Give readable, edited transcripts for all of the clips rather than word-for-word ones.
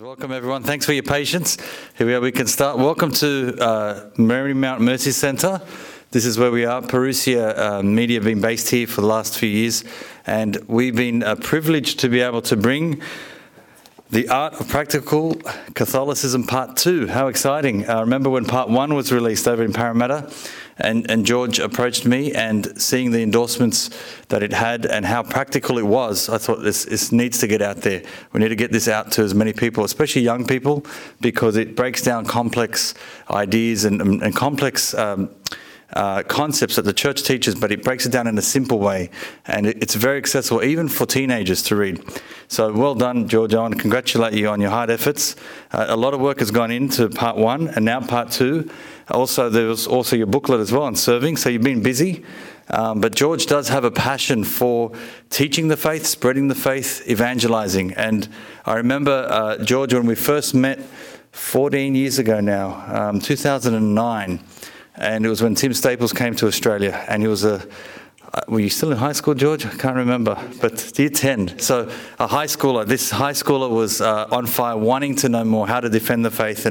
Welcome everyone, thanks for your patience. Here we are, we can start. Welcome to Marymount Mercy Centre. This is where we are. Parousia Media have been based here for the last few years, and we've been privileged to be able to bring The Art of Practical Catholicism Part 2. How exciting. I remember when Part 1 was released over in Parramatta, and George approached me, and seeing the endorsements that it had and how practical it was, I thought this needs to get out there. We need to get this out to as many people, especially young people, because it breaks down complex ideas and complex concepts that the church teaches, but it breaks it down in a simple way, and it's very accessible even for teenagers to read. So well done, George. I want to congratulate you on your hard efforts. A lot of work has gone into Part 1 and now Part 2. Also, there was also your booklet as well on serving, so you've been busy. But George does have a passion for teaching the faith, spreading the faith, evangelizing. And I remember, George, when we first met 14 years ago now, 2009, and it was when Tim Staples came to Australia, and he was were you still in high school, George? I can't remember, but year 10. So a high schooler, this high schooler was on fire, wanting to know more, how to defend the faith,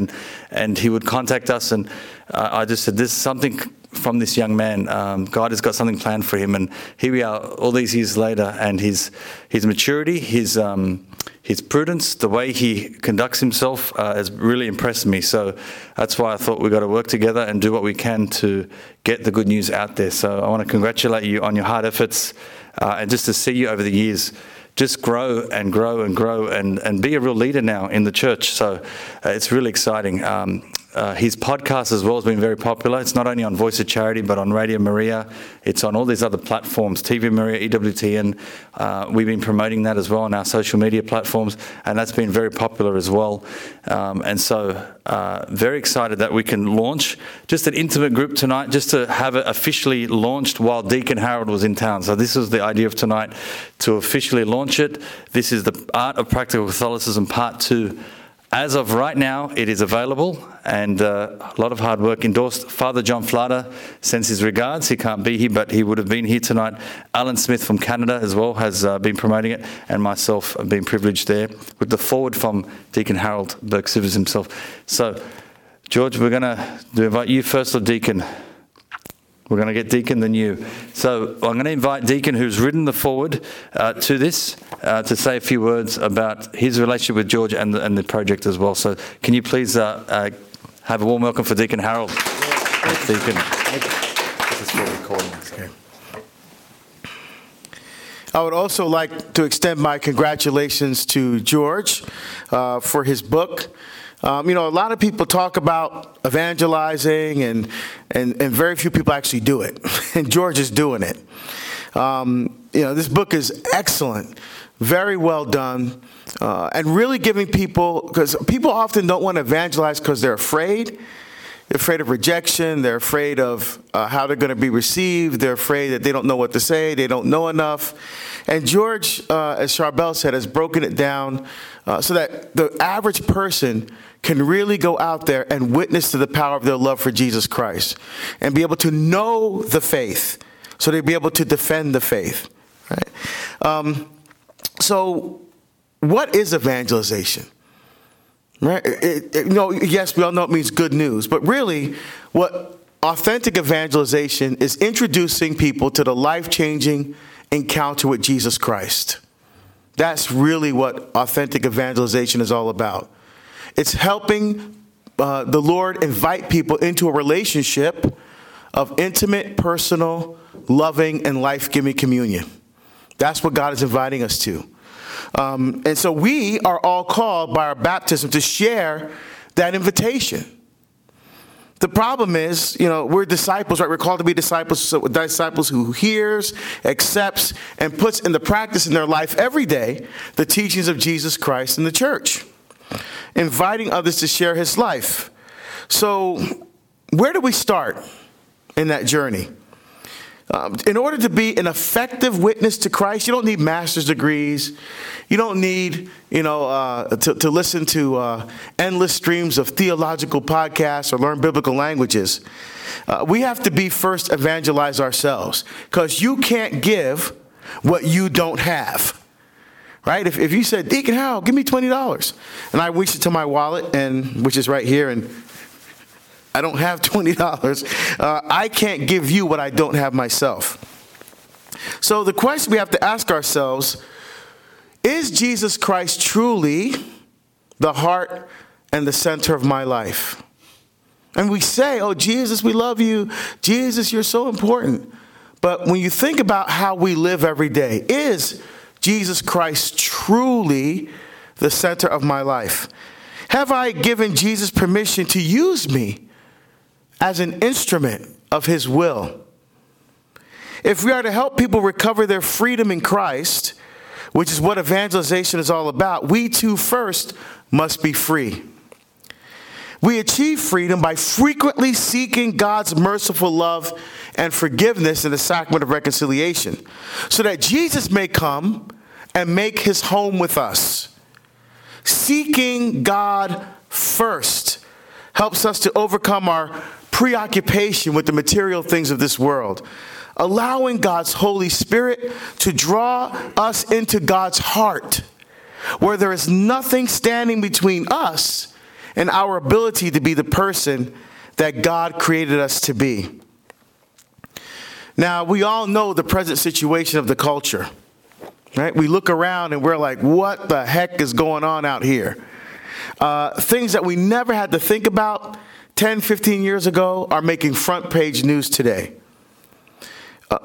and he would contact us, and I just said, there's something from this young man. God has got something planned for him, and here we are all these years later, and his maturity, his prudence, the way he conducts himself has really impressed me. So that's why I thought we've got to work together and do what we can to get the good news out there. So I want to congratulate you on your hard efforts, and just to see you over the years just grow and grow and grow and be a real leader now in the church. So it's really exciting. His podcast as well has been very popular. It's not only on Voice of Charity, but on Radio Maria. It's on all these other platforms, TV Maria, EWTN. We've been promoting that as well on our social media platforms, and that's been very popular as well. And so very excited that we can launch just an intimate group tonight, just to have it officially launched while Deacon Harold was in town. So this was the idea of tonight, to officially launch it. This is The Art of Practical Catholicism Part 2. As of right now, it is available, and a lot of hard work endorsed. Father John Flader sends his regards. He can't be here, but he would have been here tonight. Alan Smith from Canada as well has been promoting it, and myself have been privileged there with the forward from Deacon Harold Burke-Sivers himself. So, George, we're going to invite you first, or Deacon? We're going to get Deacon, then you. So I'm going to invite Deacon, who's written the foreword to this, to say a few words about his relationship with George and the project as well. So can you please have a warm welcome for Deacon Harold? Yes. Deacon. This is for recording. Okay. I would also like to extend my congratulations to George for his book. A lot of people talk about evangelizing, and very few people actually do it. And George is doing it. This book is excellent, very well done, and really giving people, because people often don't want to evangelize because they're afraid. They're afraid of rejection. They're afraid of how they're going to be received. They're afraid that they don't know what to say. They don't know enough. And George, as Charbel said, has broken it down so that the average person can really go out there and witness to the power of their love for Jesus Christ and be able to know the faith so they'll be able to defend the faith. Right? So what is evangelization? Right? Yes, we all know it means good news, but really what Authentic evangelization is introducing people to the life-changing encounter with Jesus Christ. That's really what authentic evangelization is all about. It's helping the Lord invite people into a relationship of intimate, personal, loving, and life-giving communion. That's what God is inviting us to. And so we are all called by our baptism to share that invitation. The problem is, you know, we're disciples, right? We're called to be disciples, so disciples who hears, accepts, and puts into practice in their life every day the teachings of Jesus Christ and the church, inviting others to share his life. So where do we start in that journey? In order to be an effective witness to Christ, you don't need master's degrees. You don't need, to listen to endless streams of theological podcasts or learn biblical languages. We have to be first evangelize ourselves, because you can't give what you don't have. Right? If you said, Deacon Harold, give me $20, and I reached into my wallet, and which is right here, and I don't have $20. I can't give you what I don't have myself. So the question we have to ask ourselves, is Jesus Christ truly the heart and the center of my life? And we say, oh, Jesus, we love you. Jesus, you're so important. But when you think about how we live every day, is Jesus Christ truly the center of my life? Have I given Jesus permission to use me as an instrument of his will? If we are to help people recover their freedom in Christ, which is what evangelization is all about, we too first must be free. We achieve freedom by frequently seeking God's merciful love and forgiveness in the sacrament of reconciliation, so that Jesus may come and make his home with us. Seeking God first helps us to overcome our preoccupation with the material things of this world, allowing God's Holy Spirit to draw us into God's heart, where there is nothing standing between us and our ability to be the person that God created us to be. Now, we all know the present situation of the culture, right? We look around and we're like, what the heck is going on out here? Things that we never had to think about 10, 15 years ago are making front page news today.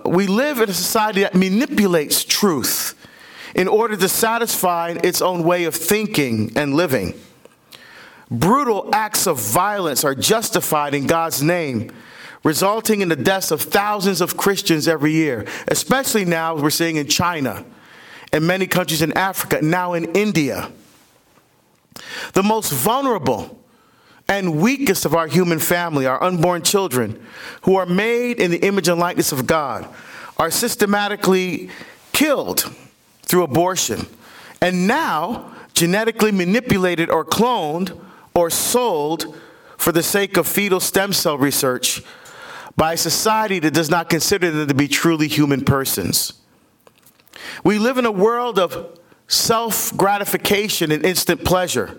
We live in a society that manipulates truth in order to satisfy its own way of thinking and living. Brutal acts of violence are justified in God's name, resulting in the deaths of thousands of Christians every year, especially now we're seeing in China and many countries in Africa, now in India. The most vulnerable and weakest of our human family, our unborn children, who are made in the image and likeness of God, are systematically killed through abortion, and now genetically manipulated or cloned or sold for the sake of fetal stem cell research by a society that does not consider them to be truly human persons. We live in a world of self-gratification and instant pleasure,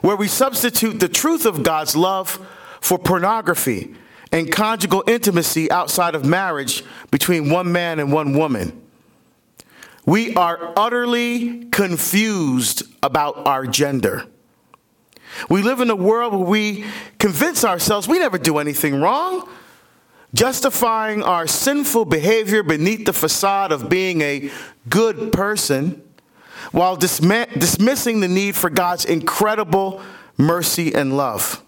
where we substitute the truth of God's love for pornography and conjugal intimacy outside of marriage between one man and one woman. We are utterly confused about our gender. We live in a world where we convince ourselves we never do anything wrong, justifying our sinful behavior beneath the facade of being a good person, while dismissing the need for God's incredible mercy and love.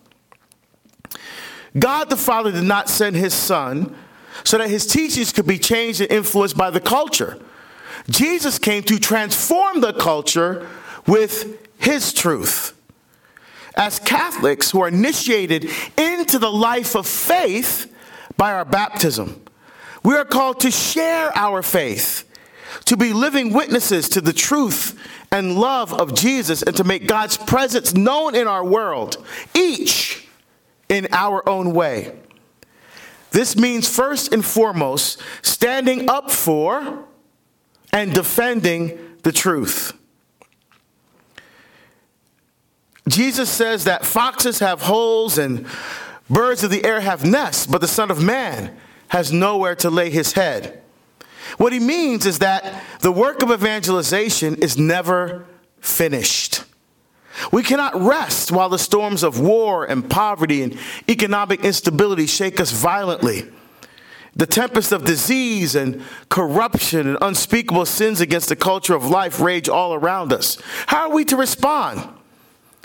God the Father did not send his Son so that his teachings could be changed and influenced by the culture. Jesus came to transform the culture with his truth. As Catholics who are initiated into the life of faith by our baptism, we are called to share our faith, to be living witnesses to the truth and love of Jesus, and to make God's presence known in our world, each in our own way. This means first and foremost standing up for and defending the truth. Jesus says that foxes have holes and Birds of the air have nests, but the Son of Man has nowhere to lay his head. What he means is that the work of evangelization is never finished. We cannot rest while the storms of war and poverty and economic instability shake us violently. The tempest of disease and corruption and unspeakable sins against the culture of life rage all around us. How are we to respond?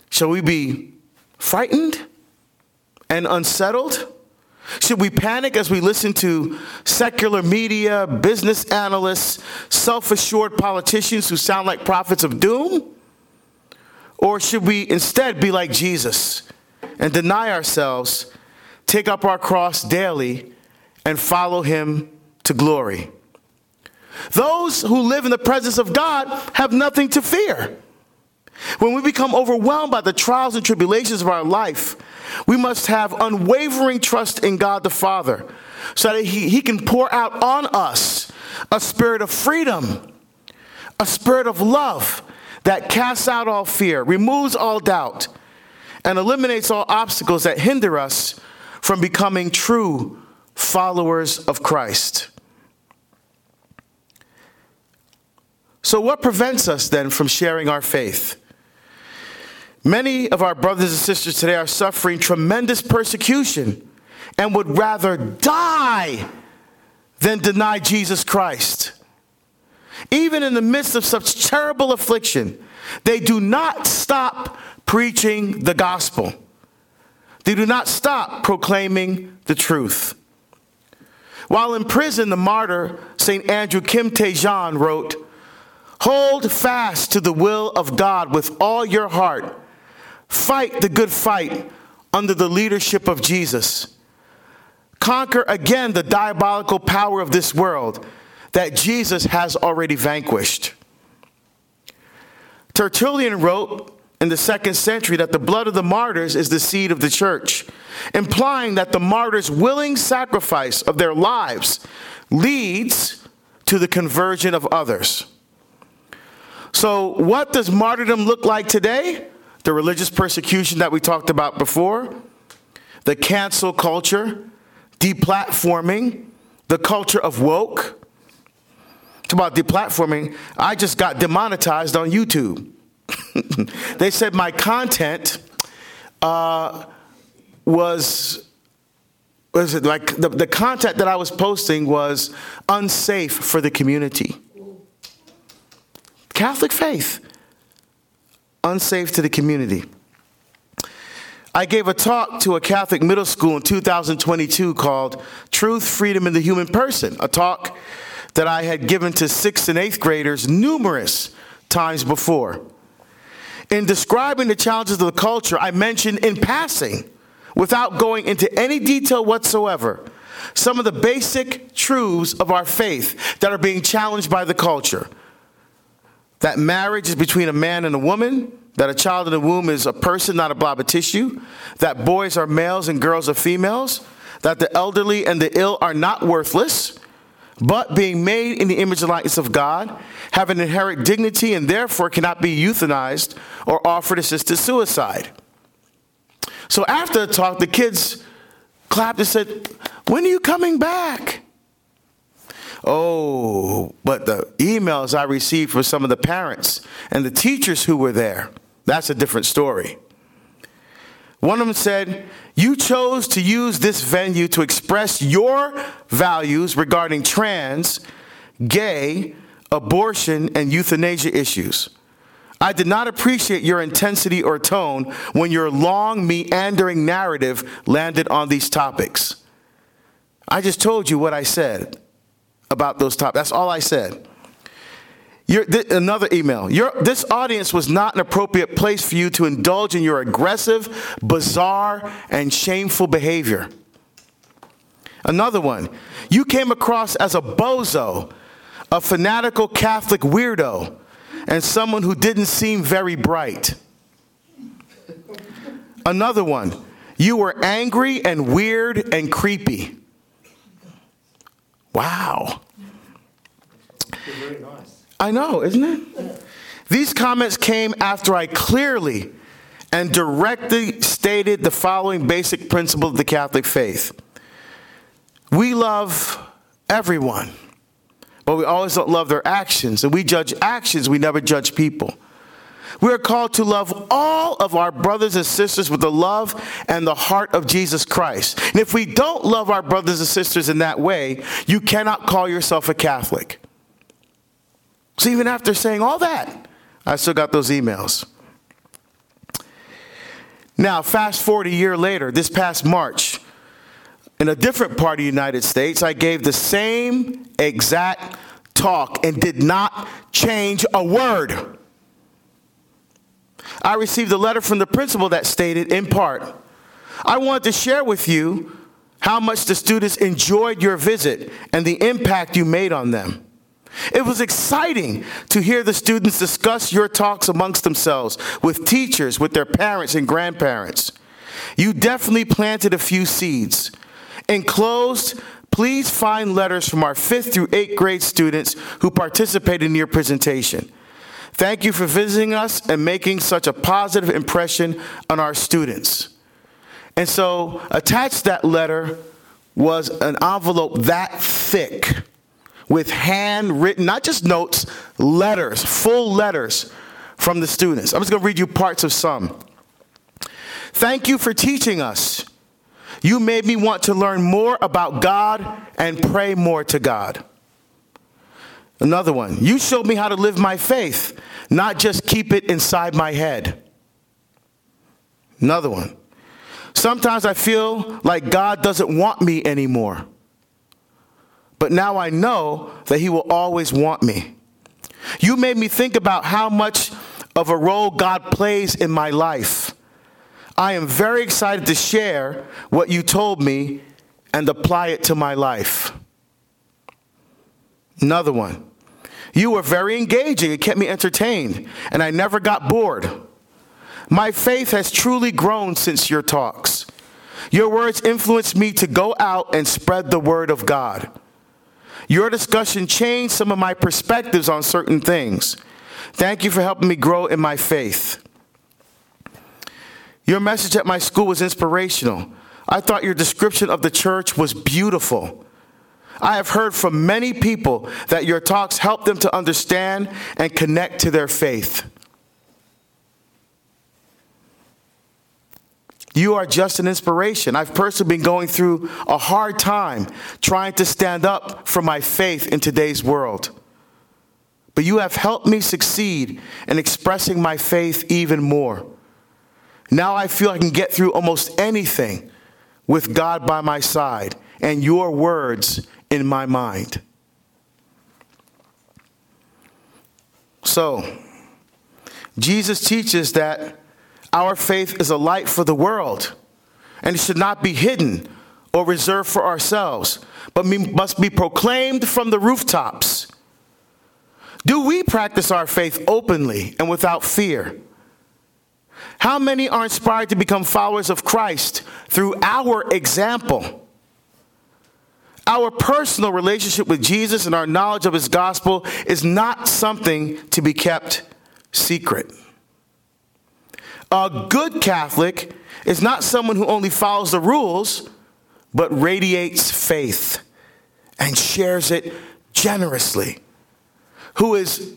Shall we be frightened and unsettled? Should we panic as we listen to secular media, business analysts, self-assured politicians who sound like prophets of doom? Or should we instead be like Jesus and deny ourselves, take up our cross daily, and follow him to glory? Those who live in the presence of God have nothing to fear. When we become overwhelmed by the trials and tribulations of our life, we must have unwavering trust in God the Father, so that he can pour out on us a spirit of freedom, a spirit of love that casts out all fear, removes all doubt, and eliminates all obstacles that hinder us from becoming true followers of Christ. So what prevents us then from sharing our faith? Many of our brothers and sisters today are suffering tremendous persecution and would rather die than deny Jesus Christ. Even in the midst of such terrible affliction, they do not stop preaching the gospel. They do not stop proclaiming the truth. While in prison, the martyr, St. Andrew Kim Tae-geon, wrote, "Hold fast to the will of God with all your heart. Fight the good fight under the leadership of Jesus. Conquer again the diabolical power of this world that Jesus has already vanquished." Tertullian wrote in the 2nd century that the blood of the martyrs is the seed of the church, implying that the martyrs' willing sacrifice of their lives leads to the conversion of others. So what does martyrdom look like today? The religious persecution that we talked about before, the cancel culture, deplatforming, the culture of woke. About deplatforming, I just got demonetized on YouTube. They said my content was the content that I was posting was unsafe for the community. Catholic faith, unsafe to the community. I gave a talk to a Catholic middle school in 2022 called "Truth, Freedom, and the Human Person," a talk that I had given to 6th and 8th graders numerous times before. In describing the challenges of the culture, I mentioned in passing, without going into any detail whatsoever, some of the basic truths of our faith that are being challenged by the culture. That marriage is between a man and a woman, that a child in the womb is a person, not a blob of tissue, that boys are males and girls are females, that the elderly and the ill are not worthless, but being made in the image and likeness of God, have an inherent dignity and therefore cannot be euthanized or offered assisted suicide. So after the talk, the kids clapped and said, "When are you coming back?" Oh, but the emails I received from some of the parents and the teachers who were there, that's a different story. One of them said, "You chose to use this venue to express your values regarding trans, gay, abortion, and euthanasia issues. I did not appreciate your intensity or tone when your long, meandering narrative landed on these topics." I just told you what I said about those topics. That's all I said. Another email. This audience was not an appropriate place for you to indulge in your aggressive, bizarre, and shameful behavior. Another one. You came across as a bozo, a fanatical Catholic weirdo, and someone who didn't seem very bright. Another one. You were angry and weird and creepy. Wow. Very nice. I know, isn't it? These comments came after I clearly and directly stated the following basic principle of the Catholic faith. We love everyone, but we always don't love their actions, and we judge actions, we never judge people. We are called to love all of our brothers and sisters with the love and the heart of Jesus Christ. And if we don't love our brothers and sisters in that way, you cannot call yourself a Catholic. So even after saying all that, I still got those emails. Now, fast forward a year later, this past March, in a different part of the United States, I gave the same exact talk and did not change a word. I received a letter from the principal that stated, in part, I wanted to share with you how much the students enjoyed your visit and the impact you made on them. It was exciting to hear the students discuss your talks amongst themselves, with teachers, with their parents and grandparents. You definitely planted a few seeds. Enclosed, please find letters from our 5th through 8th grade students who participated in your presentation. Thank you for visiting us and making such a positive impression on our students. And so attached that letter was an envelope that thick with handwritten, not just notes, letters, full letters from the students. I'm just going to read you parts of some. Thank you for teaching us. You made me want to learn more about God and pray more to God. Another one, you showed me how to live my faith, not just keep it inside my head. Another one, sometimes I feel like God doesn't want me anymore, but now I know that He will always want me. You made me think about how much of a role God plays in my life. I am very excited to share what you told me and apply it to my life. Another one. You were very engaging. It kept me entertained, and I never got bored. My faith has truly grown since your talks. Your words influenced me to go out and spread the word of God. Your discussion changed some of my perspectives on certain things. Thank you for helping me grow in my faith. Your message at my school was inspirational. I thought your description of the church was beautiful. I have heard from many people that your talks help them to understand and connect to their faith. You are just an inspiration. I've personally been going through a hard time trying to stand up for my faith in today's world. But you have helped me succeed in expressing my faith even more. Now I feel I can get through almost anything with God by my side and your words in my mind. So, Jesus teaches that our faith is a light for the world, and it should not be hidden or reserved for ourselves, but must be proclaimed from the rooftops. Do we practice our faith openly and without fear? How many are inspired to become followers of Christ through our example? Our personal relationship with Jesus and our knowledge of His gospel is not something to be kept secret. A good Catholic is not someone who only follows the rules, but radiates faith and shares it generously, who is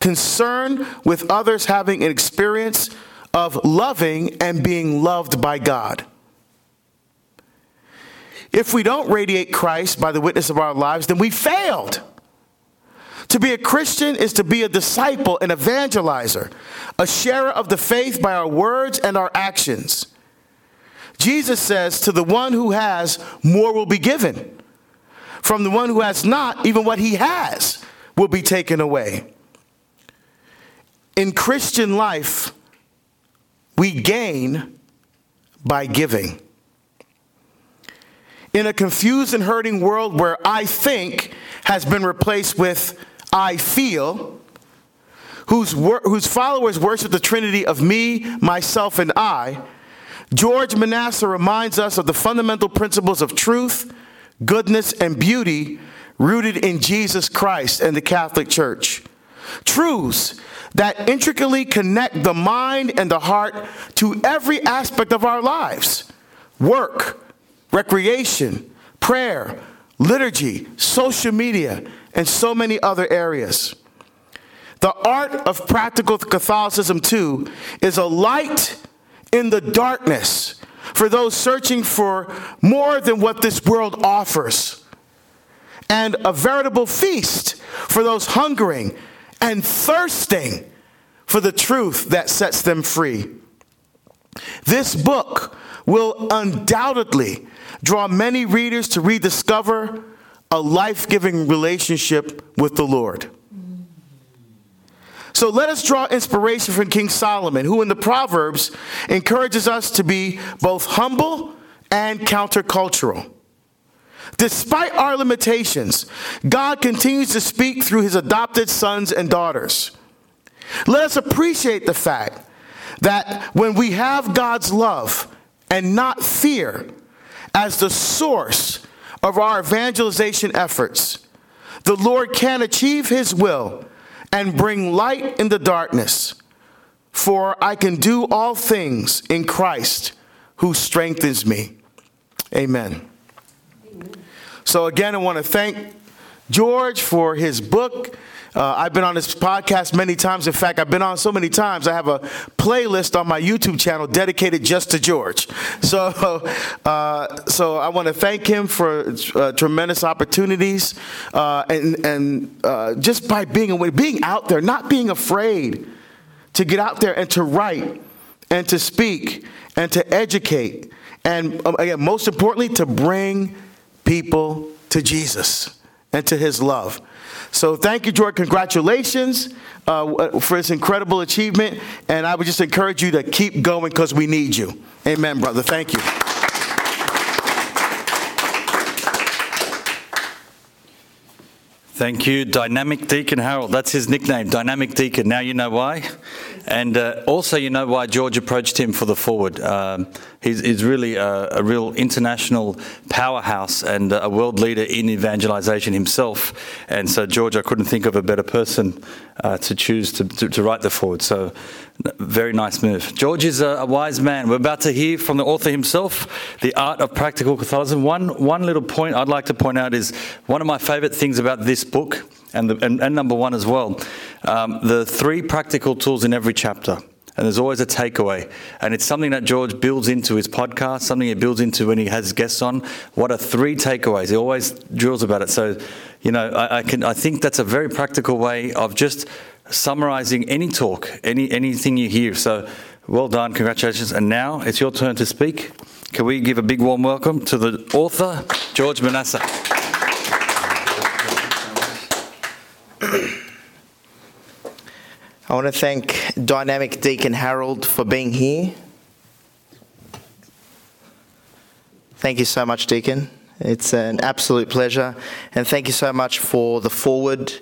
concerned with others having an experience of loving and being loved by God. If we don't radiate Christ by the witness of our lives, then we failed. To be a Christian is to be a disciple, an evangelizer, a sharer of the faith by our words and our actions. Jesus says, to the one who has, more will be given. From the one who has not, even what he has will be taken away. In Christian life, we gain by giving. In a confused and hurting world where I think has been replaced with I feel, whose followers worship the Trinity of me, myself, and I, George Manassa reminds us of the fundamental principles of truth, goodness, and beauty rooted in Jesus Christ and the Catholic Church. truths that intricately connect the mind and the heart to every aspect of our lives: work, recreation, prayer, liturgy, social media, and so many other areas. The Art of Practical Catholicism 2 is a light in the darkness for those searching for more than what this world offers, and a veritable feast for those hungering and thirsting for the truth that sets them free. This book will undoubtedly draw many readers to rediscover a life-giving relationship with the Lord. So let us draw inspiration from King Solomon, who in the Proverbs encourages us to be both humble and countercultural. Despite our limitations, God continues to speak through his adopted sons and daughters. Let us appreciate the fact that when we have God's love and not fear as the source of our evangelization efforts, the Lord can achieve his will and bring light in the darkness. For I can do all things in Christ who strengthens me. Amen. So again, I want to thank George for his book. I've been on this podcast many times. In fact, I've been on so many times, I have a playlist on my YouTube channel dedicated just to George. So I want to thank him for tremendous opportunities and just by being away, being out there, not being afraid to get out there and to write and to speak and to educate and, again, most importantly, to bring people to Jesus and to his love. So thank you, George. Congratulations for this incredible achievement. And I would just encourage you to keep going because we need you. Amen, brother. Thank you. Thank you, Dynamic Deacon Harold. That's his nickname, Dynamic Deacon. Now you know why. And also you know why George approached him for the forward. He's really a real international powerhouse and a world leader in evangelization himself. And so, George, I couldn't think of a better person to choose to write the forward. So, very nice move. George is a wise man. We're about to hear from the author himself, The Art of Practical Catholicism. One little point I'd like to point out is one of my favorite things about this book, and number one as well, the three practical tools in every chapter. And there's always a takeaway. And it's something that George builds into his podcast, something he builds into when he has guests on. What are three takeaways? He always drills about it. So, you know, I think that's a very practical way of just summarizing any talk, anything you hear. So well done, congratulations. And now it's your turn to speak. Can we give a big warm welcome to the author, George Manassa. I want to thank Dynamic Deacon Harold for being here. Thank you so much, Deacon. It's an absolute pleasure. And thank you so much for the foreword.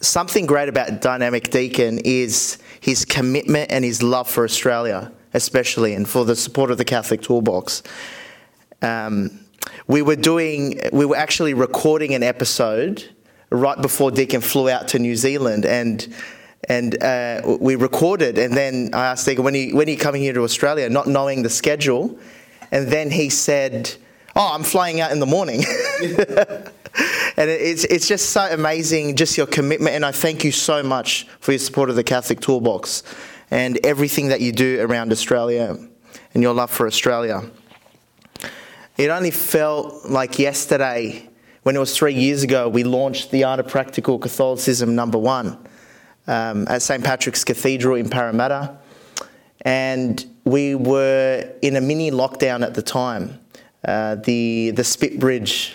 Something great about Dynamic Deacon is his commitment and his love for Australia, especially, and for the support of the Catholic Toolbox. We were actually recording an episode right before Deacon flew out to New Zealand, and we recorded, and then I asked Deacon, when are you coming here to Australia, not knowing the schedule, and then he said, oh, I'm flying out in the morning. And it's just so amazing, just your commitment, and I thank you so much for your support of the Catholic Toolbox and everything that you do around Australia and your love for Australia. It only felt like yesterday when it was 3 years ago, we launched The Art of Practical Catholicism No. 1 at St. Patrick's Cathedral in Parramatta. And we were in a mini lockdown at the time, the Spit Bridge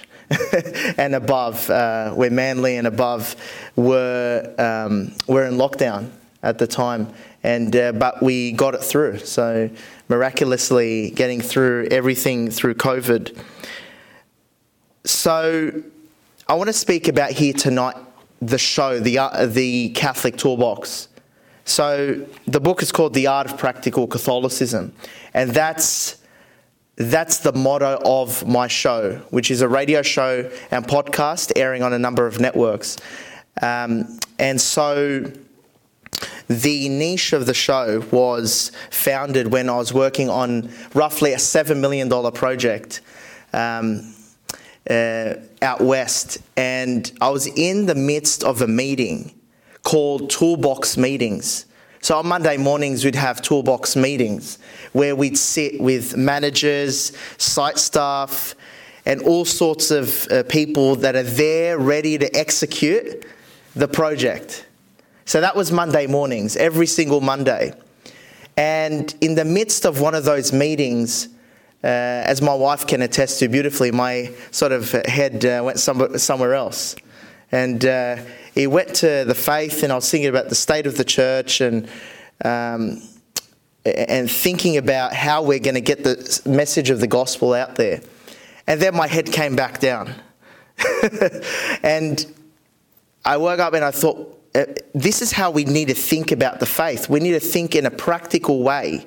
and above, where Manly and above were in lockdown at the time. And but we got it through. So miraculously getting through everything through COVID. So I want to speak about here tonight the show, the Catholic Toolbox. So the book is called The Art of Practical Catholicism, and that's the motto of my show, which is a radio show and podcast airing on a number of networks. And so the niche of the show was founded when I was working on roughly a $7 million project out west. And I was in the midst of a meeting called Toolbox Meetings. So on Monday mornings, we'd have toolbox meetings where we'd sit with managers, site staff, and all sorts of people that are there ready to execute the project. So that was Monday mornings, every single Monday. And in the midst of one of those meetings, as my wife can attest to beautifully, my sort of head went somewhere else. And it went to the faith, and I was thinking about the state of the church and thinking about how we're going to get the message of the gospel out there. And then my head came back down. And I woke up and I thought, this is how we need to think about the faith. We need to think in a practical way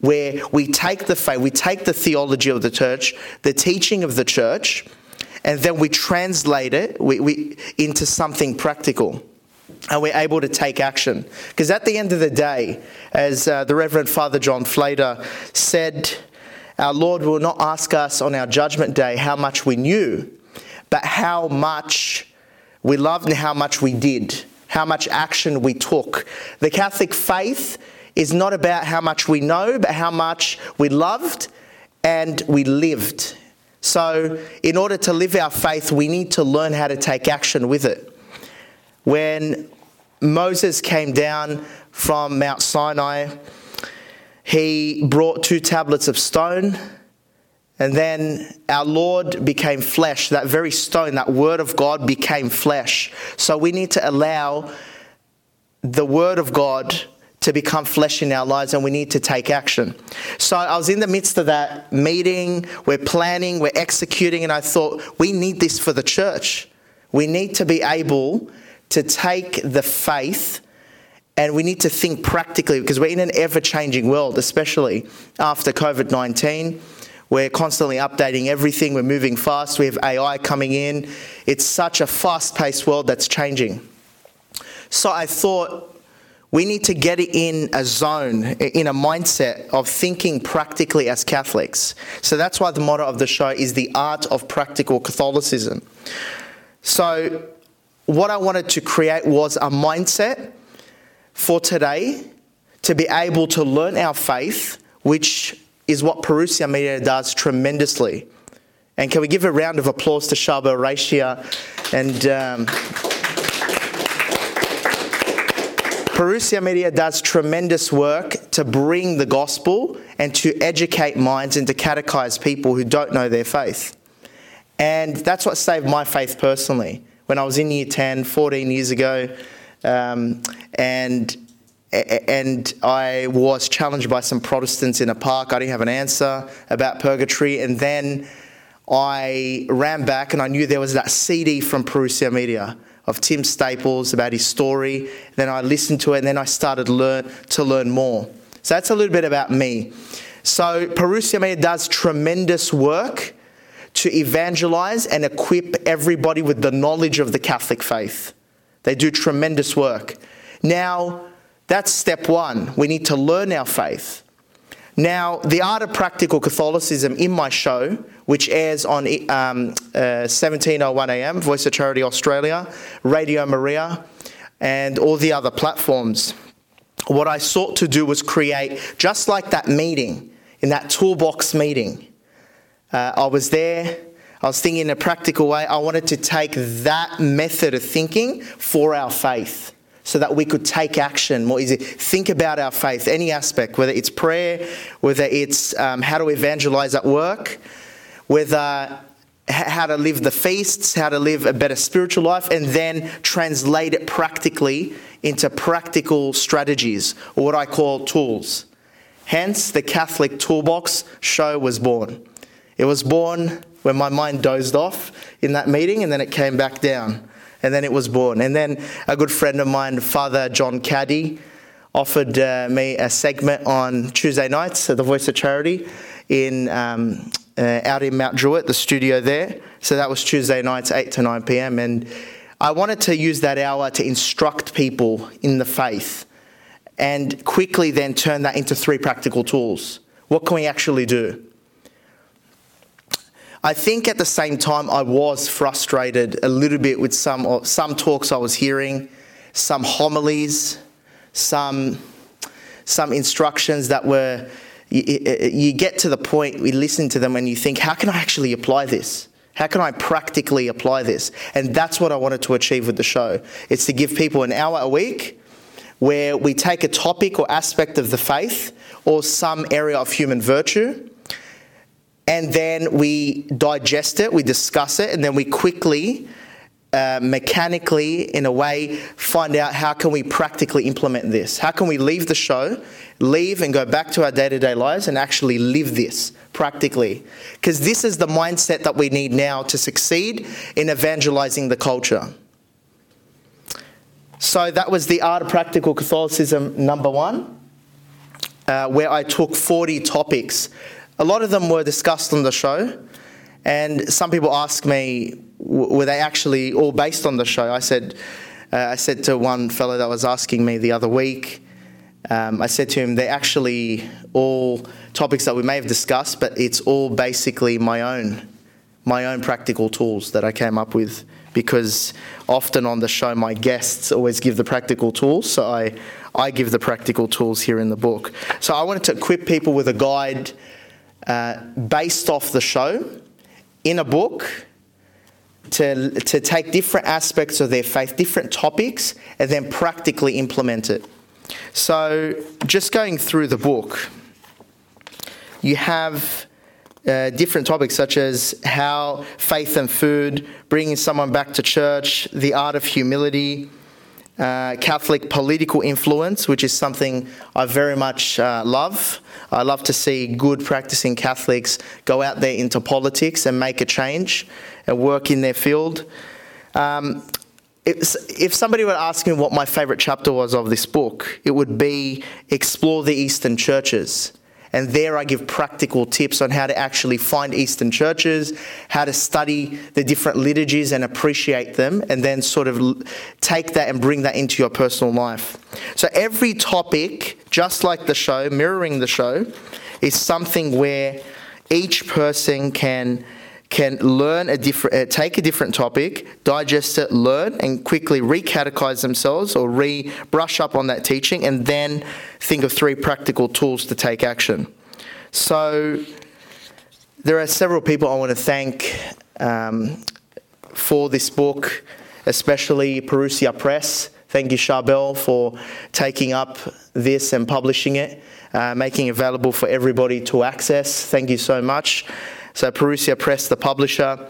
where we take the faith, we take the theology of the church, the teaching of the church, and then we translate it into something practical, and we're able to take action. Because at the end of the day, as the Reverend Father John Flader said, our Lord will not ask us on our judgment day how much we knew, but how much we loved and how much we did, how much action we took. The Catholic faith is not about how much we know, but how much we loved and we lived. So in order to live our faith, we need to learn how to take action with it. When Moses came down from Mount Sinai, he brought 2 tablets of stone, and then our Lord became flesh. That very stone, that word of God became flesh. So we need to allow the word of God to become flesh in our lives, and we need to take action. So I was in the midst of that meeting, we're planning, we're executing, and I thought, we need this for the church. We need to be able to take the faith, and we need to think practically, because we're in an ever-changing world, especially after COVID-19. We're constantly updating everything, we're moving fast, we have AI coming in. It's such a fast-paced world that's changing. So I thought, we need to get in a zone, in a mindset of thinking practically as Catholics. So that's why the motto of the show is The Art of Practical Catholicism. So what I wanted to create was a mindset for today to be able to learn our faith, which is what Parousia Media does tremendously. And can we give a round of applause to Charbel Raish and... Parousia Media does tremendous work to bring the gospel and to educate minds and to catechize people who don't know their faith. And that's what saved my faith personally. When I was in year 10, 14 years ago, and I was challenged by some Protestants in a park. I didn't have an answer about purgatory. And then I ran back and I knew there was that CD from Parousia Media of Tim Staples about his story. Then I listened to it, and then I started to learn more. So that's a little bit about me. So Parousia Media does tremendous work to evangelize and equip everybody with the knowledge of the Catholic faith. They do tremendous work. Now, that's step one. We need to learn our faith. Now, The Art of Practical Catholicism in my show, which airs on 17:01 a.m., Voice of Charity Australia, Radio Maria, and all the other platforms. What I sought to do was create, just like that meeting, in that toolbox meeting. I was there, I was thinking in a practical way. I wanted to take that method of thinking for our faith, so that we could take action more easily. Think about our faith, any aspect, whether it's prayer, whether it's how to evangelize at work, whether how to live the feasts, how to live a better spiritual life, and then translate it practically into practical strategies, or what I call tools. Hence, the Catholic Toolbox Show was born. It was born when my mind dozed off in that meeting, and then it came back down. And then it was born. And then a good friend of mine, Father John Caddy, offered me a segment on Tuesday nights at the Voice of Charity out in Mount Druitt, the studio there. So that was Tuesday nights, 8 to 9 p.m. And I wanted to use that hour to instruct people in the faith and quickly then turn that into three practical tools. What can we actually do? I think at the same time I was frustrated a little bit with some talks I was hearing, some homilies, some instructions that were, you get to the point, we listen to them and you think, how can I actually apply this? How can I practically apply this? And that's what I wanted to achieve with the show. It's to give people an hour a week where we take a topic or aspect of the faith or some area of human virtue, and then we digest it, we discuss it, and then we quickly, mechanically, in a way, find out how can we practically implement this? How can we leave the show, leave and go back to our day-to-day lives and actually live this practically? Because this is the mindset that we need now to succeed in evangelizing the culture. So that was The Art of Practical Catholicism number 1, where I took 40 topics. A lot of them were discussed on the show, and some people asked me, were they actually all based on the show? I said to one fellow that was asking me the other week, I said to him, they're actually all topics that we may have discussed, but it's all basically my own practical tools that I came up with, because often on the show my guests always give the practical tools, so I give the practical tools here in the book. So I wanted to equip people with a guide based off the show in a book to take different aspects of their faith, different topics, and then practically implement it. So just going through the book, you have different topics such as how faith and food, bringing someone back to church, the art of humility, Catholic political influence, which is something I very much love. I love to see good practicing Catholics go out there into politics and make a change and work in their field. If somebody were to ask me what my favourite chapter was of this book, it would be Explore the Eastern Churches. And there I give practical tips on how to actually find Eastern churches, how to study the different liturgies and appreciate them, and then sort of take that and bring that into your personal life. So every topic, just like the show, mirroring the show, is something where each person can learn take a different topic, digest it, learn, and quickly re-catechize themselves or re-brush up on that teaching, and then think of three practical tools to take action. So there are several people I want to thank for this book, especially Parousia Press. Thank you, Charbel, for taking up this and publishing it, making it available for everybody to access. Thank you so much. So Parousia Press, the publisher.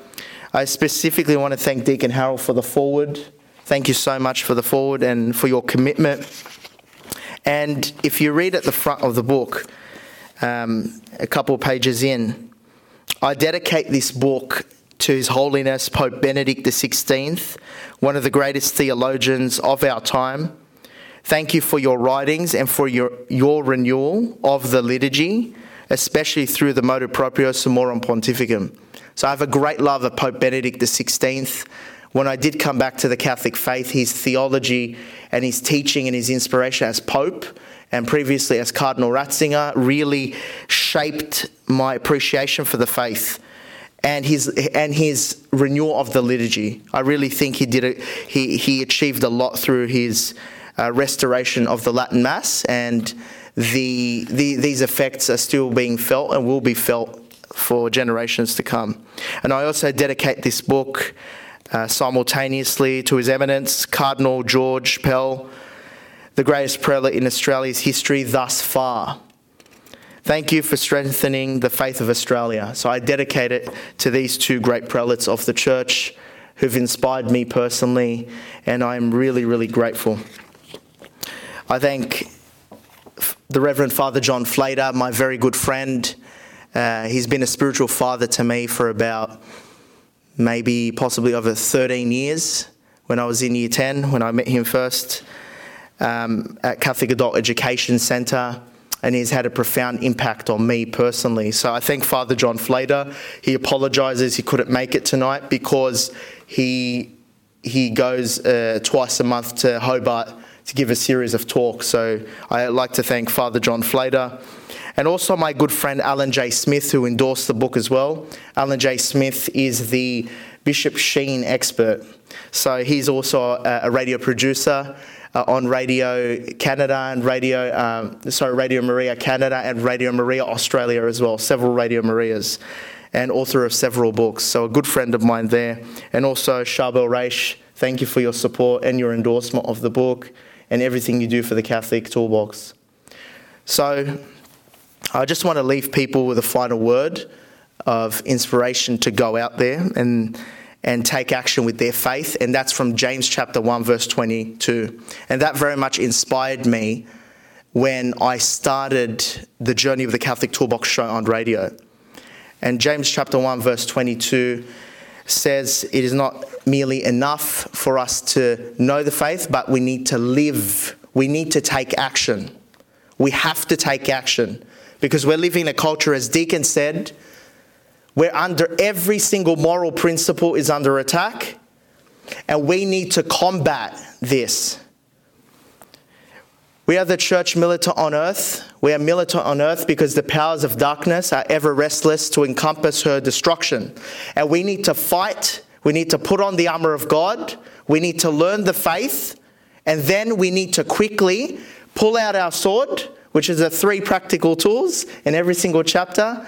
I specifically want to thank Deacon Harold for the foreword. Thank you so much for the foreword and for your commitment. And if you read at the front of the book, a couple of pages in, I dedicate this book to His Holiness Pope Benedict XVI, one of the greatest theologians of our time. Thank you for your writings and for your renewal of the liturgy, especially through the motu proprio Summorum Pontificum. So I have a great love of Pope Benedict XVI. When I did come back to the Catholic faith, his theology and his teaching and his inspiration as Pope and previously as Cardinal Ratzinger really shaped my appreciation for the faith and his renewal of the liturgy. I really think he achieved a lot through his restoration of the Latin Mass, and these effects are still being felt and will be felt for generations to come. And I also dedicate this book simultaneously to His Eminence, Cardinal George Pell, the greatest prelate in Australia's history thus far. Thank you for strengthening the faith of Australia. So I dedicate it to these two great prelates of the Church who've inspired me personally, and I'm really, really grateful. I thank the Reverend Father John Flader, my very good friend. He's been a spiritual father to me for about possibly over 13 years, when I was in year 10, when I met him first at Catholic Adult Education Centre, and he's had a profound impact on me personally. So I thank Father John Flader. He apologises he couldn't make it tonight because he he goes twice a month to Hobart to give a series of talks. So I'd like to thank Father John Flader and also my good friend Alan J. Smith, who endorsed the book as well. Alan J. Smith is the Bishop Sheen expert. So he's also a radio producer on Radio Canada and Radio Maria Canada and Radio Maria Australia as well, several Radio Marias, and author of several books. So a good friend of mine there. And also Charbel Raish, thank you for your support and your endorsement of the book and everything you do for the Catholic Toolbox. So I just want to leave people with a final word of inspiration to go out there and take action with their faith, and that's from James chapter 1, verse 22. And that very much inspired me when I started the journey of the Catholic Toolbox Show on radio. And James chapter 1, verse 22 says, it is not merely enough for us to know the faith, but we need to live. We need to take action. We have to take action, because we're living in a culture, as Deacon said, where under every single moral principle is under attack, and we need to combat this. We are the church militant on earth. We are militant on earth because the powers of darkness are ever restless to encompass her destruction. And we need to fight. We need to put on the armor of God. We need to learn the faith. And then we need to quickly pull out our sword, which is the 3 practical tools in every single chapter.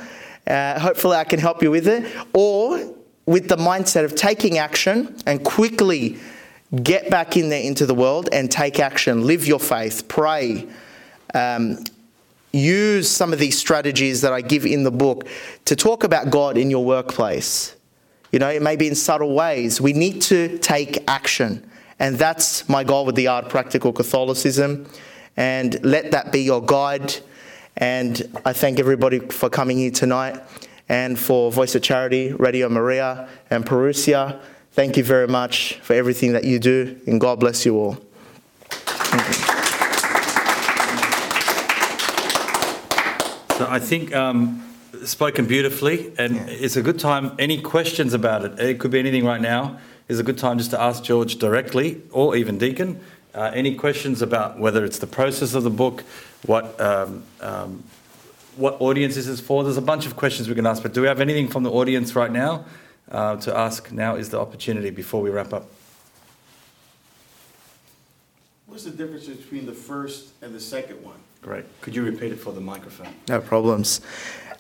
Hopefully I can help you with it, or with the mindset of taking action and quickly get back in there into the world and take action, live your faith, pray, use some of these strategies that I give in the book to talk about God in your workplace. You know, it may be in subtle ways. We need to take action, and that's my goal with the Art of Practical Catholicism, and let that be your guide. And I thank everybody for coming here tonight, and for Voice of Charity, Radio Maria and Parousia. Thank you very much for everything that you do, and God bless you all. Thank you. So I think spoken beautifully, and It's a good time. Any questions about it? It could be anything right now. It's a good time just to ask George directly, or even Deacon. Any questions about whether it's the process of the book, what audience this is for? There's a bunch of questions we can ask, but do we have anything from the audience right now to ask? Now is the opportunity before we wrap up. What's the difference between the first and the second one? Great. Could you repeat it for the microphone? No problems.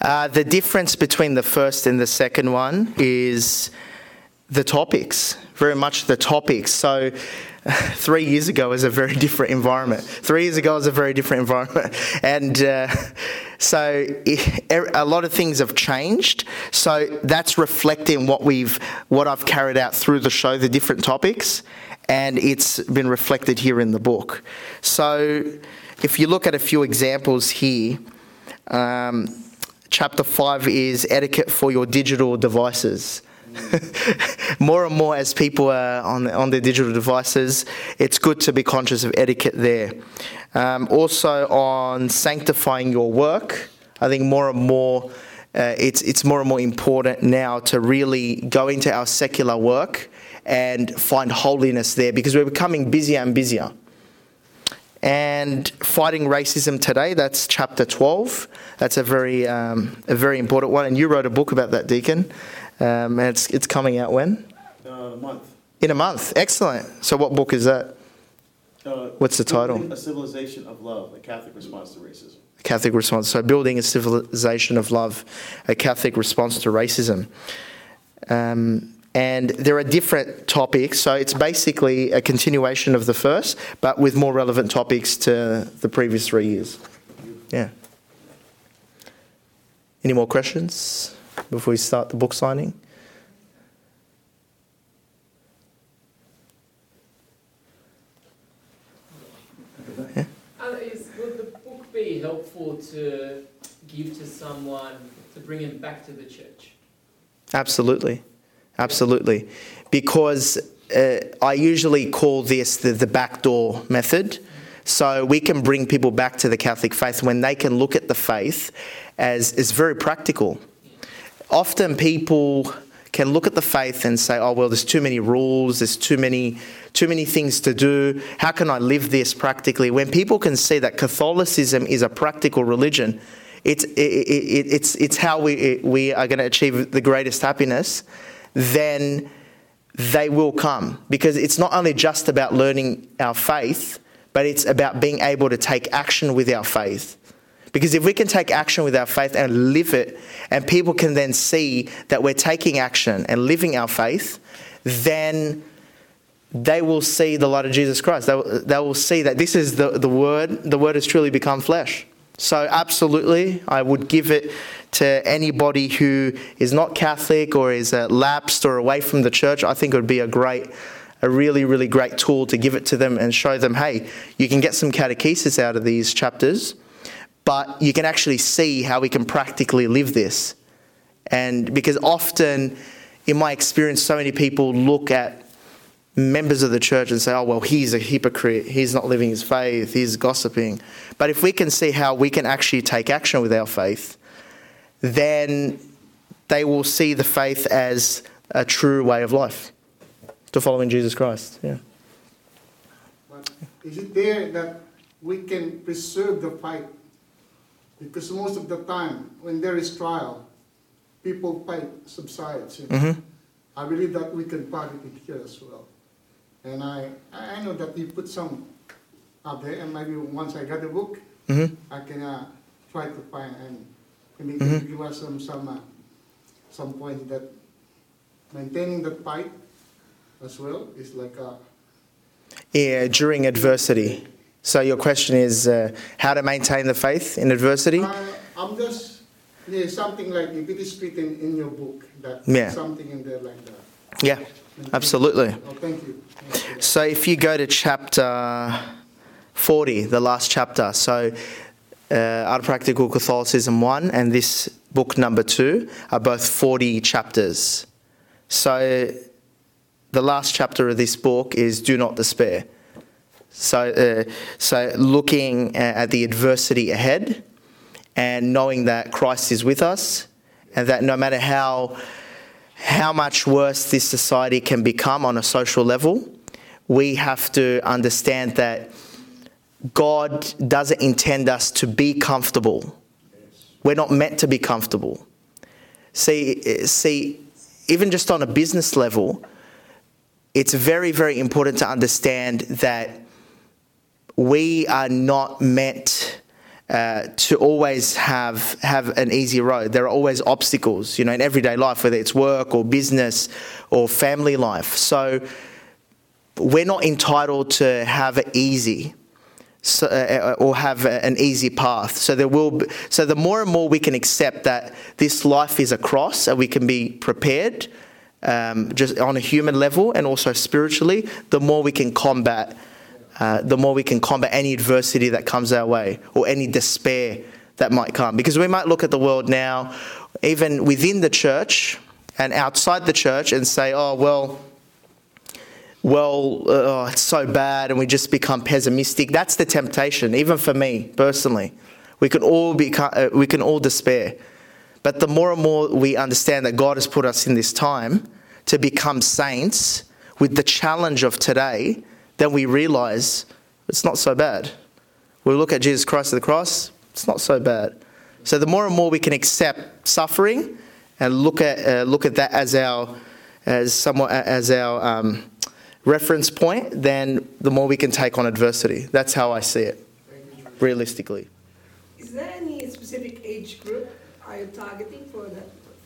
The difference between the first and the second one is the topics, very much the topics. So 3 years ago was a very different environment. And so a lot of things have changed. So that's reflecting what I've carried out through the show, the different topics, and it's been reflected here in the book. So if you look at a few examples here, chapter 5 is etiquette for your digital devices. More and more as people are on their digital devices, it's good to be conscious of etiquette there. Also on sanctifying your work, I think more and more it's more and more important now to really go into our secular work and find holiness there, because we're becoming busier and busier. And fighting racism today, that's chapter 12. That's a very important one, and you wrote a book about that, Deacon. And it's coming out when? A month. In a month. Excellent. So what book is that? What's the title? A Civilization of Love, A Catholic Response to Racism. A Catholic Response. So Building a Civilization of Love, A Catholic Response to Racism. And there are different topics. So it's basically a continuation of the first, but with more relevant topics to the previous 3 years. Yeah. Any more questions before we start the book signing? Yeah. Would the book be helpful to give to someone to bring him back to the church? Absolutely. Because I usually call this the backdoor method. So we can bring people back to the Catholic faith when they can look at the faith as very practical. Often people can look at the faith and say, oh, well, there's too many rules, there's too many things to do, how can I live this practically? When people can see that Catholicism is a practical religion, it's how we are going to achieve the greatest happiness, then they will come. Because it's not only just about learning our faith, but it's about being able to take action with our faith. Because if we can take action with our faith and live it, and people can then see that we're taking action and living our faith, then they will see the light of Jesus Christ. They will see that this is the Word. The Word has truly become flesh. So absolutely, I would give it to anybody who is not Catholic or is lapsed or away from the church. I think it would be a really great tool to give it to them and show them, hey, you can get some catechesis out of these chapters, but you can actually see how we can practically live this. And because often, in my experience, so many people look at members of the church and say, oh, well, he's a hypocrite, he's not living his faith, he's gossiping. But if we can see how we can actually take action with our faith, then they will see the faith as a true way of life, to following Jesus Christ. Yeah. But is it there that we can preserve the faith? Because most of the time, when there is trial, people fight subsides. You know? Mm-hmm. I believe that we can part it here as well. And I know that you put some up there, and maybe once I got the book, mm-hmm. I can try to find and maybe mm-hmm. give us some points that maintaining that fight as well is like a... Yeah, during adversity. So your question is how to maintain the faith in adversity? I'm just, yeah, something like if it is written in your book, that yeah. something in there like that. Yeah. Absolutely. Oh, thank you. Thank you. So if you go to chapter 40, the last chapter, so Art of Practical Catholicism 1 and this book number 2 are both 40 chapters. So the last chapter of this book is Do Not Despair. So looking at the adversity ahead and knowing that Christ is with us and that no matter how much worse this society can become on a social level, we have to understand that God doesn't intend us to be comfortable. We're not meant to be comfortable. See, even just on a business level, it's very, very important to understand that we are not meant to always have an easy road. There are always obstacles, you know, in everyday life, whether it's work or business or family life. So we're not entitled to have it easy or have an easy path. So the more and more we can accept that this life is a cross and we can be prepared just on a human level and also spiritually, the more we can combat any adversity that comes our way or any despair that might come. Because we might look at the world now, even within the church and outside the church, and say, oh, well, it's so bad, and we just become pessimistic. That's the temptation, even for me personally. We can all despair. But the more and more we understand that God has put us in this time to become saints with the challenge of today, then we realise it's not so bad. We look at Jesus Christ at the cross, it's not so bad. So the more and more we can accept suffering and look at that as our reference point, then the more we can take on adversity. That's how I see it, realistically. Is there any specific age group are you targeting for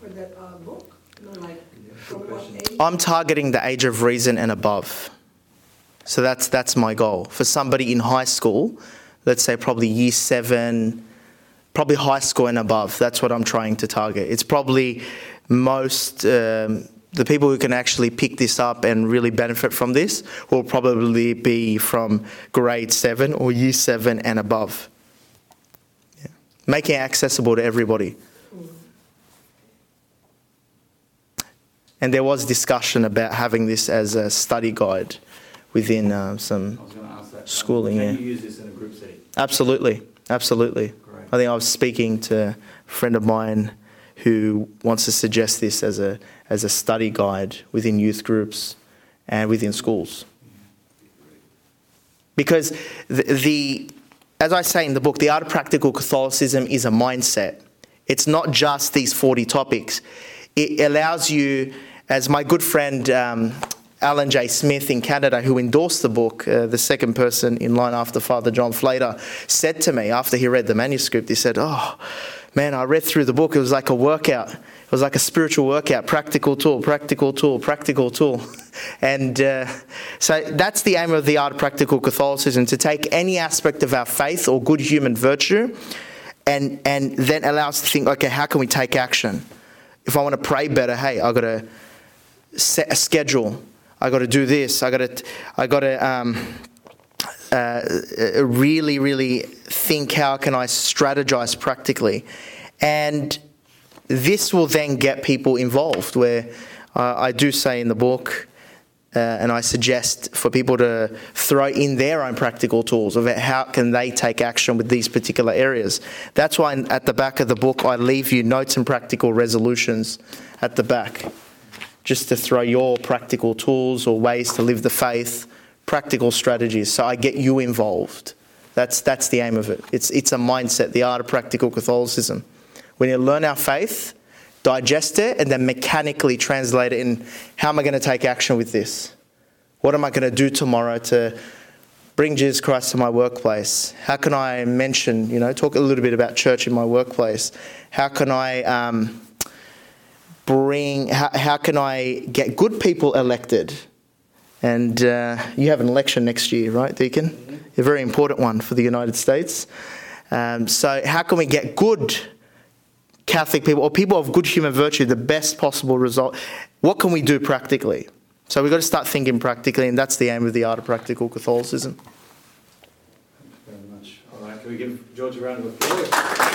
that book? You know, like from what age? I'm targeting the age of reason and above. So that's my goal. For somebody in high school, let's say probably year 7, probably high school and above, that's what I'm trying to target. It's probably most, the people who can actually pick this up and really benefit from this will probably be from grade 7 or year 7 and above. Yeah. Making it accessible to everybody. And there was discussion about having this as a study guide within some schooling. Can you use this in a group setting? Absolutely. Great. I think I was speaking to a friend of mine who wants to suggest this as a study guide within youth groups and within schools. Because the as I say in the book, the art of practical Catholicism is a mindset. It's not just these 40 topics. It allows you, as my good friend Alan J. Smith in Canada, who endorsed the book, the second person in line after Father John Flader, said to me after he read the manuscript, he said, "Oh, man, I read through the book. It was like a workout. It was like a spiritual workout, practical tool, practical tool, practical tool." And so that's the aim of the art of practical Catholicism, to take any aspect of our faith or good human virtue and then allow us to think, okay, how can we take action? If I want to pray better, hey, I've got to set a schedule. I got to do this. I got to really, really think, how can I strategize practically? And this will then get people involved, where I do say in the book, and I suggest for people to throw in their own practical tools of how can they take action with these particular areas. That's why at the back of the book, I leave you notes and practical resolutions at the back, just to throw your practical tools or ways to live the faith, practical strategies. So I get you involved. That's the aim of it. It's a mindset, the art of practical Catholicism. We need to learn our faith, digest it, and then mechanically translate it in, how am I going to take action with this? What am I going to do tomorrow to bring Jesus Christ to my workplace? How can I mention, talk a little bit about church in my workplace? How can I... How can I get good people elected? And you have an election next year, right, Deacon? Mm-hmm. A very important one for the United States. So how can we get good Catholic people or people of good human virtue, the best possible result? What can we do practically? So we've got to start thinking practically, and that's the aim of the art of practical Catholicism. Thank you very much. All right, can we give George a round of applause?